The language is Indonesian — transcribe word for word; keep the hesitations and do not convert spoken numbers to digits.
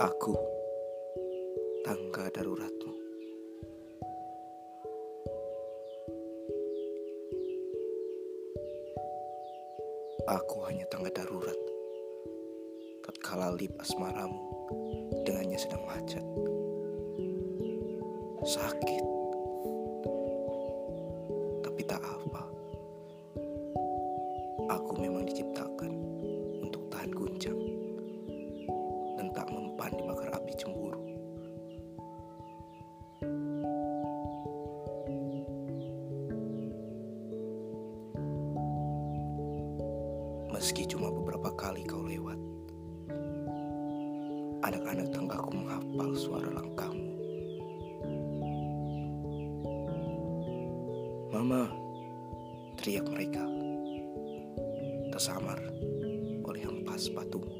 Aku tangga daruratmu. Aku hanya tangga darurat tatkala lip asmaramu dengannya sedang macet. Sakit, tapi tak apa. Aku memang diciptakan untuk tahan guncang dan tak mempan dibakar api cemburu. Meski cuma beberapa kali kau lewat, anak-anak tanggaku menghafal suara langkahmu. "Mama," teriak mereka, tersamar oleh hempas sepatumu.